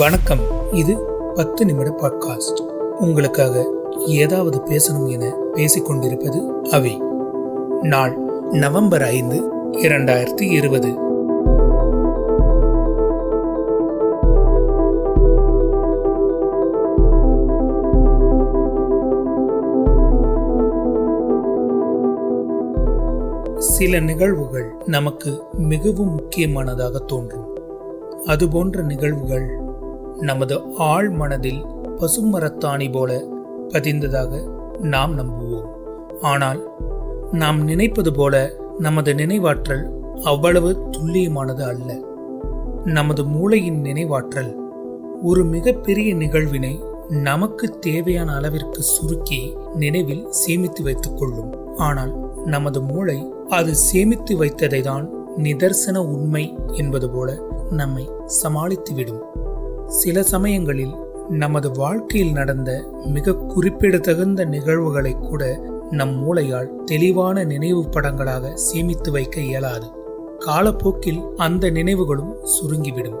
வணக்கம். இது 10 நிமிட பாட்காஸ்ட். உங்களுக்காக ஏதாவது பேசணும் என பேசிக்கொண்டிருப்பது அவை. நாள் நவம்பர் 5, 2020. சில நிகழ்வுகள் நமக்கு மிகவும் முக்கியமானதாக தோன்றும். அதுபோன்ற நிகழ்வுகள் நமது ஆழ் மனதில் பசுமரத்தாணி போல பதிந்ததாக நாம் நம்புவோம். ஆனால் நாம் நினைப்பது போல நமது நினைவாற்றல் அவ்வளவு துல்லியமானது அல்ல. நமது மூளையின் நினைவாற்றல் ஒரு மிகப்பெரிய நிகழ்வினை நமக்கு தேவையான அளவிற்கு சுருக்கி நினைவில் சேமித்து வைத்துக் கொள்ளும். ஆனால் நமது மூளை அது சேமித்து வைத்ததை தான் நிதர்சன உண்மை என்பது போல நம்மை சமாளித்துவிடும். சில சமயங்களில் நமது வாழ்க்கையில் நடந்த மிக குறிப்பிடத்தகுந்த நிகழ்வுகளை கூட நம் மூளையால் தெளிவான நினைவு படங்களாக சேமித்து வைக்க இயலாது. காலப்போக்கில் அந்த நினைவுகளும் சுருங்கிவிடும்.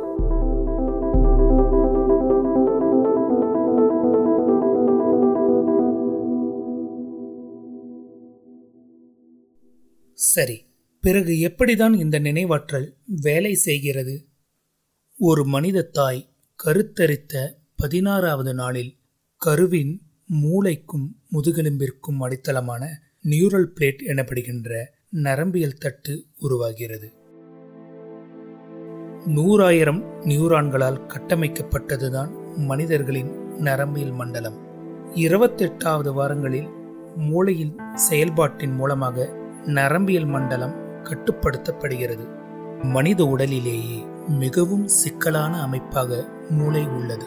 சரி, பிறகு எப்படிதான் இந்த நினைவாற்றல் வேலை செய்கிறது? ஒரு மனித தாய் கருத்தரித்த 16வது நாளில் கருவின் மூளைக்கும் முதுகெலும்பிற்கும் அடித்தளமான நியூரல் பிளேட் எனப்படுகின்ற நரம்பியல் தட்டு உருவாகிறது. 100,000 நியூரான்களால் கட்டமைக்கப்பட்டதுதான் மனிதர்களின் நரம்பியல் மண்டலம். 28வது வாரங்களில் மூளையின் செயல்பாட்டின் மூலமாக நரம்பியல் மண்டலம் கட்டுப்படுத்தப்படுகிறது. மனித உடலிலேயே மிகவும் சிக்கலான அமைப்பாக மூளை உள்ளது.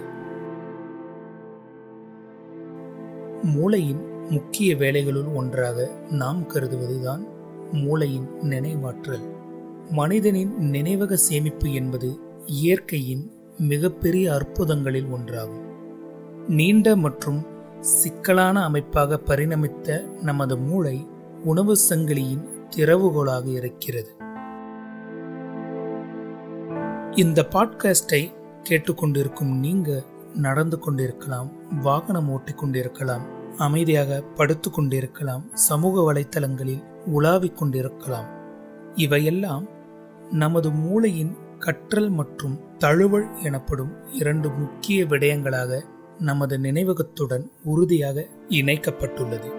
மூளையின் முக்கிய வேலைகளுள் ஒன்றாக நாம் கருதுவதுதான் மூளையின் நினைவாற்றல். மனிதனின் நினைவக சேமிப்பு என்பது இயற்கையின் மிகப்பெரிய அற்புதங்களில் ஒன்றாகும். நீண்ட மற்றும் சிக்கலான அமைப்பாக பரிணமித்த நமது மூளை உணவு சங்கிலியின் திறவுகோலாக இருக்கிறது. இந்த பாட்காஸ்டை கேட்டுக்கொண்டிருக்கும் நீங்க நடந்து கொண்டிருக்கலாம், வாகனம் ஓட்டி கொண்டிருக்கலாம், அமைதியாக படுத்து கொண்டிருக்கலாம், சமூக வலைத்தளங்களில் உலாவிக் கொண்டிருக்கலாம். இவையெல்லாம் நமது மூளையின் கற்றல் மற்றும் தழுவல் எனப்படும் 2 முக்கிய விடயங்களாக நமது நினைவகத்துடன் உறுதியாக இணைக்கப்பட்டுள்ளது.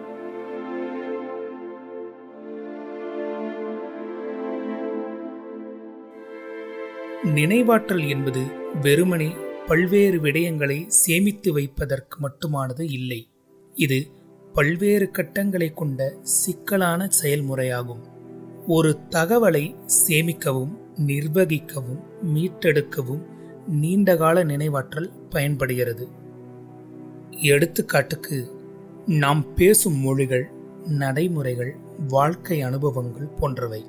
நினைவாற்றல் என்பது வெறுமனே பல்வேறு விடயங்களை சேமித்து வைப்பதற்கு மட்டுமானது இல்லை. இது பல்வேறு கட்டங்களை கொண்ட சிக்கலான செயல்முறையாகும். ஒரு தகவலை சேமிக்கவும் நிர்வகிக்கவும் மீட்டெடுக்கவும் நீண்டகால நினைவாற்றல் பயன்படுகிறது. எடுத்துக்காட்டுக்கு, நாம் பேசும் மொழிகள், நடைமுறைகள், வாழ்க்கை அனுபவங்கள் போன்றவை.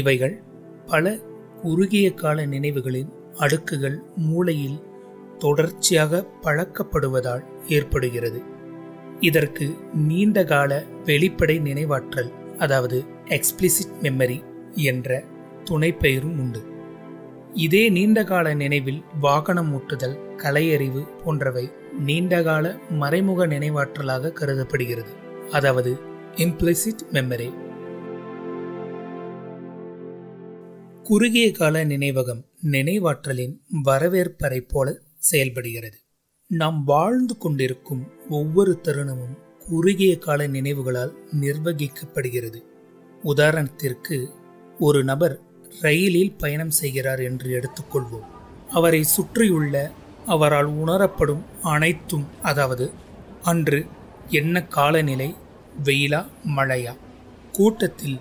இவைகள் பல குறுகிய கால நினைவுகளின் அடுக்குகள் மூளையில் தொடர்ச்சியாக பழக்கப்படுவதால் ஏற்படுகிறது. இதற்கு நீண்டகால வெளிப்படை நினைவாற்றல், அதாவது எக்ஸ்பிளிசிட் மெமரி என்ற துணை பெயரும் உண்டு. இதே நீண்டகால நினைவில் வாகனம் ஓட்டுதல், கலையறிவு போன்றவை நீண்டகால மறைமுக நினைவாற்றலாக கருதப்படுகிறது, அதாவது இம்ப்ளிசிட் மெமரி. குறுகிய கால நினைவகம் நினைவாற்றலின் வரவேற்பறை போல செயல்படுகிறது. நாம் வாழ்ந்து கொண்டிருக்கும் ஒவ்வொரு தருணமும் குறுகிய கால நினைவுகளால் நிர்வகிக்கப்படுகிறது. உதாரணத்திற்கு, ஒரு நபர் ரயிலில் பயணம் செய்கிறார் என்று எடுத்துக்கொள்வோம். அவரை சுற்றியுள்ள அவரால் உணரப்படும் அனைத்தும், அதாவது அன்று என்ன காலநிலை, வெயிலா மழையா, கூட்டத்தில்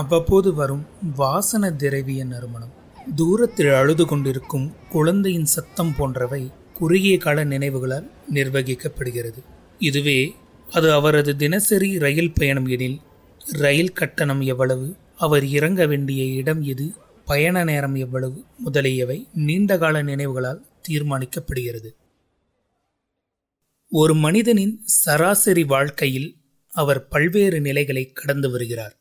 அவ்வப்போது வரும் வாசன திரவிய நறுமணம், தூரத்தில் அழுது கொண்டிருக்கும் குழந்தையின் சத்தம் போன்றவை குறுகிய கால நினைவுகளால் நிர்வகிக்கப்படுகிறது. இதுவே அது அவரது தினசரி ரயில் பயணம் எனில், ரயில் கட்டணம் எவ்வளவு, அவர் இறங்க வேண்டிய இடம் எது, பயண நேரம் எவ்வளவு முதலியவை நீண்டகால நினைவுகளால் தீர்மானிக்கப்படுகிறது. ஒரு மனிதனின் சராசரி வாழ்க்கையில் அவர் பல்வேறு நிலைகளை கடந்து வருகிறார்.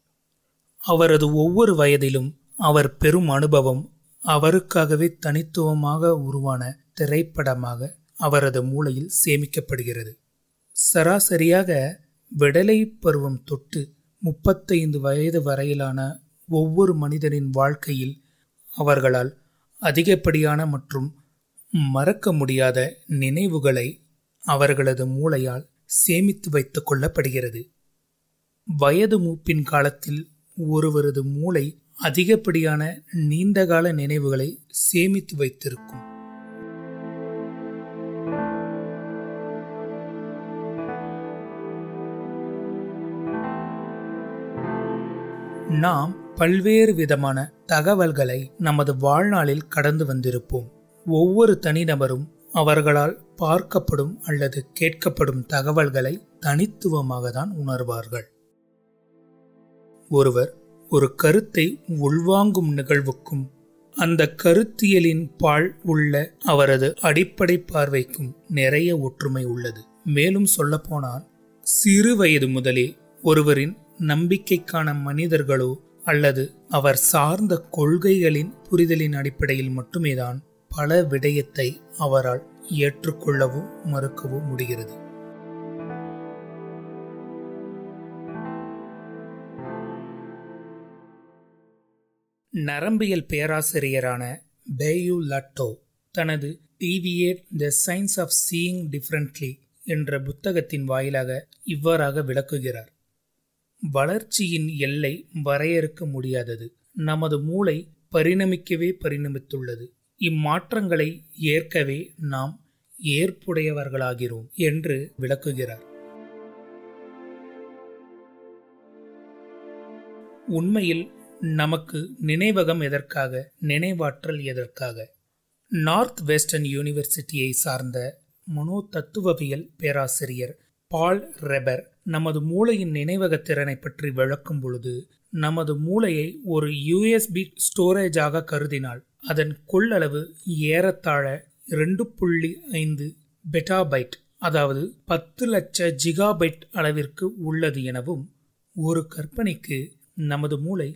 அவரது ஒவ்வொரு வயதிலும் அவர் பெறும் அனுபவம், அவருக்காகவே தனித்துவமாக உருவான திரைப்படமாக அவரது மூளையில் சேமிக்கப்படுகிறது. சராசரியாக விடலை பருவம் தொட்டு 35 வயது வரையிலான ஒவ்வொரு மனிதனின் வாழ்க்கையில் அவர்களால் அதிகப்படியான மற்றும் மறக்க முடியாத நினைவுகளை அவர்களது மூளையால் சேமித்து வைத்து கொள்ளப்படுகிறது. வயது மூப்பின் காலத்தில் ஒருவரது மூளை அதிகப்படியான நீண்டகால நினைவுகளை சேமித்து வைத்திருக்கும். நாம் பல்வேறு விதமான தகவல்களை நமது வாழ்நாளில் கடந்து வந்திருப்போம். ஒவ்வொரு தனிநபரும் அவர்களால் பார்க்கப்படும் அல்லது கேட்கப்படும் தகவல்களை தனித்துவமாக தான் உணர்வார்கள். ஒருவர் ஒரு கருத்தை உள்வாங்கும் நிகழ்வுக்கும் அந்த கருத்தியலின் பால் உள்ள அவரது அடிப்படை பார்வைக்கும் நிறைய ஒற்றுமை உள்ளது. மேலும் சொல்லப்போனால் சிறு வயது முதலே ஒருவரின் நம்பிக்கைக்கான மனிதர்களோ அல்லது அவர் சார்ந்த கொள்கைகளின் புரிதலின் அடிப்படையில் மட்டுமேதான் பல விடயத்தை அவரால் ஏற்றுக்கொள்ளவும் மறுக்கவும் முடிகிறது. நரம்பியல் பேராசிரியரான பேயு லட்டோ தனது deviate the science of seeing differently என்ற புத்தகத்தின் வாயிலாக இவ்வாறாக விளக்குகிறார். வளர்ச்சியின் எல்லை வரையறுக்க முடியாதது. நமது மூளை பரிணமிக்கவே பரிணமித்துள்ளது. இம்மாற்றங்களை ஏற்கவே நாம் ஏற்புடையவர்களாகிறோம் என்று விளக்குகிறார். உண்மையில் நமக்கு நினைவகம் எதற்காக, நினைவாற்றல் எதற்காக? நார்த் வெஸ்டர்ன் யூனிவர்சிட்டியை சார்ந்த மனோதத்துவவியல் பேராசிரியர் பால் ரெபர் நமது மூளையின் நினைவகத் திறனை பற்றி விளக்கும் பொழுது, நமது மூளையை ஒரு USB ஸ்டோரேஜாக கருதினால் அதன் கொள்ளளவு ஏறத்தாழ 2.5 பெட்டாபைட், அதாவது 10,00,000 ஜிகாபைட் அளவிற்கு உள்ளது எனவும், ஒரு கற்பனைக்கு நமது மூளை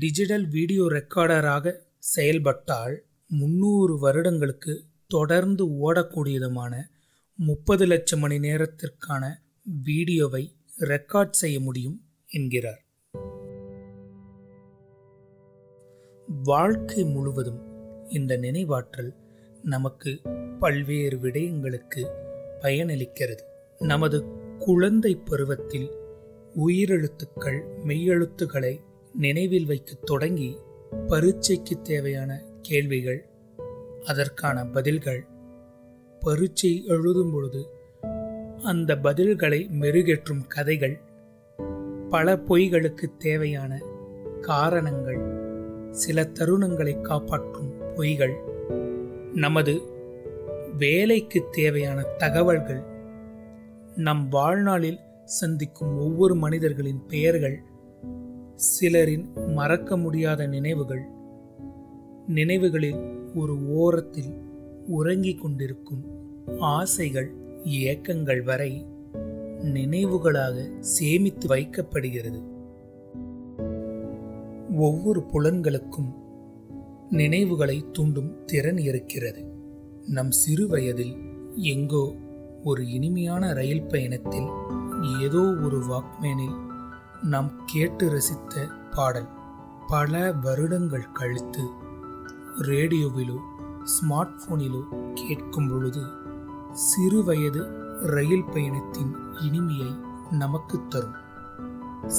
டிஜிட்டல் வீடியோ ரெக்கார்டராக செயல்பட்டால் 300 வருடங்களுக்கு தொடர்ந்து ஓடக்கூடியதுமான 30,00,000 மணி நேரத்திற்கான வீடியோவை ரெக்கார்ட் செய்ய முடியும் என்கிறார். வாழ்க்கை முழுவதும் இந்த நினைவாற்றல் நமக்கு பல்வேறு விடயங்களுக்கு பயனளிக்கிறது. நமது குழந்தை பருவத்தில் உயிரெழுத்துக்கள் மெய்யெழுத்துக்களை நினைவில் வைக்க தொடங்கி பரீட்சைக்கு தேவையான கேள்விகள், அதற்கான பதில்கள், பரீட்சை எழுதும் பொழுது அந்த பதில்களை மெருகேற்றும் கதைகள், பல பொய்களுக்கு தேவையான காரணங்கள், சில தருணங்களை காப்பாற்றும் பொய்கள், நமது வேலைக்கு தேவையான தகவல்கள், நம் வாழ்நாளில் சந்திக்கும் ஒவ்வொரு மனிதர்களின் பெயர்கள், சிலரின் மறக்க முடியாத நினைவுகள், நினைவுகளில் ஒரு ஓரத்தில் உறங்கிக் கொண்டிருக்கும் ஆசைகள், இயக்கங்கள் வரை நினைவுகளாக சேமித்து வைக்கப்படுகிறது. ஒவ்வொரு புலன்களுக்கும் நினைவுகளை தூண்டும் திறன் இருக்கிறது. நம் சிறு வயதில் எங்கோ ஒரு இனிமையான ரயில் பயணத்தில் ஏதோ ஒரு வாக்மேனில் நாம் கேட்டு ரசித்த பாடல் பல வருடங்கள் கழித்து ரேடியோவிலோ ஸ்மார்ட் போனிலோ கேட்கும் பொழுது சிறு வயது ரயில் பயணத்தின் இனிமையை நமக்கு தரும்.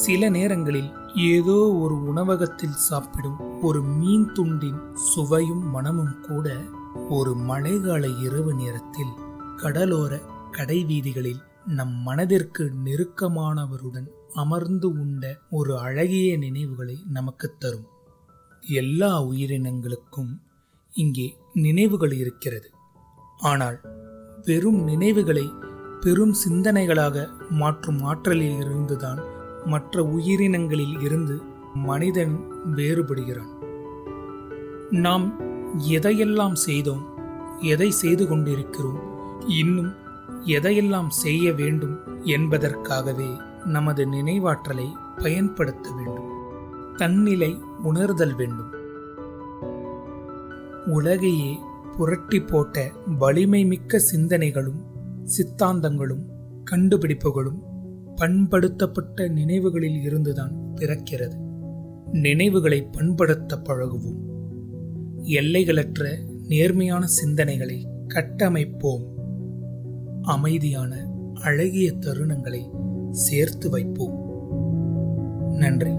சில நேரங்களில் ஏதோ ஒரு உணவகத்தில் சாப்பிடும் ஒரு மீன் துண்டின் சுவையும் மனமும் கூட ஒரு மழைக்கால இரவு நேரத்தில் கடலோர கடைவீதிகளில் நம் மனதிற்கு நெருக்கமானவருடன் அமர்ந்து உண்ட ஒரு அழகிய நினைவுகளை நமக்கு தரும். எல்லா உயிரினங்களுக்கும் இங்கே நினைவுகள் இருக்கிறது. ஆனால் பெரும் நினைவுகளை பெரும் சிந்தனைகளாக மாற்றும் ஆற்றலில் இருந்துதான் மற்ற உயிரினங்களில் இருந்து மனிதன் வேறுபடுகிறான். நாம் எதையெல்லாம் செய்தோம், எதை செய்து கொண்டிருக்கிறோம், இன்னும் எதையெல்லாம் செய்ய வேண்டும் என்பதற்காகவே நமது நினைவாற்றலை பயன்படுத்த வேண்டும். தன்னிலை உணர்தல் வேண்டும். உலகையே புரட்டி போட்ட வலிமை மிக்க சிந்தனைகளும் சித்தாந்தங்களும் கண்டுபிடிப்புகளும் பண்படுத்தப்பட்ட நினைவுகளில் இருந்துதான் பிறக்கிறது. நினைவுகளை பண்படுத்த பழகுவோம். எல்லைகளற்ற நேர்மையான சிந்தனைகளை கட்டமைப்போம். அமைதியான அழகிய தருணங்களை சேர்த்து வைப்போம். நன்றி.